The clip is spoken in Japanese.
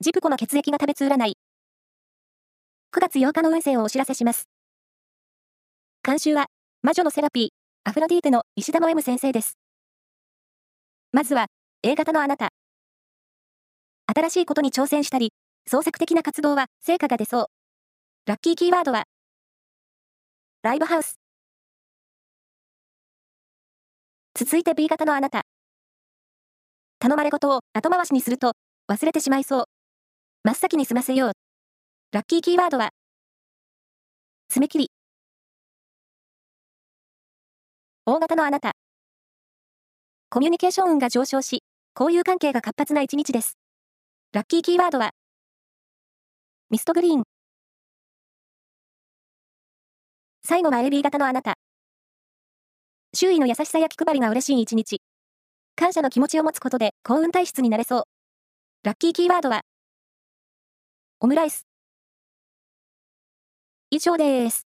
ジプコの血液が食べつ占い。9月8日の運勢をお知らせします。監修は、魔女のセラピー、アフロディーテの石田も M 先生です。まずは、A 型のあなた。新しいことに挑戦したり、創作的な活動は成果が出そう。ラッキーキーワードは、ライブハウス。続いて B 型のあなた。頼まれ事を後回しにすると、忘れてしまいそう。真っ先に済ませよう。ラッキーキーワードは、爪切り。O 型のあなた。コミュニケーション運が上昇し、交友関係が活発な一日です。ラッキーキーワードは、ミストグリーン。最後は AB 型のあなた。周囲の優しさや気配りが嬉しい一日。感謝の気持ちを持つことで幸運体質になれそう。ラッキーキーワードは、オムライス。以上です。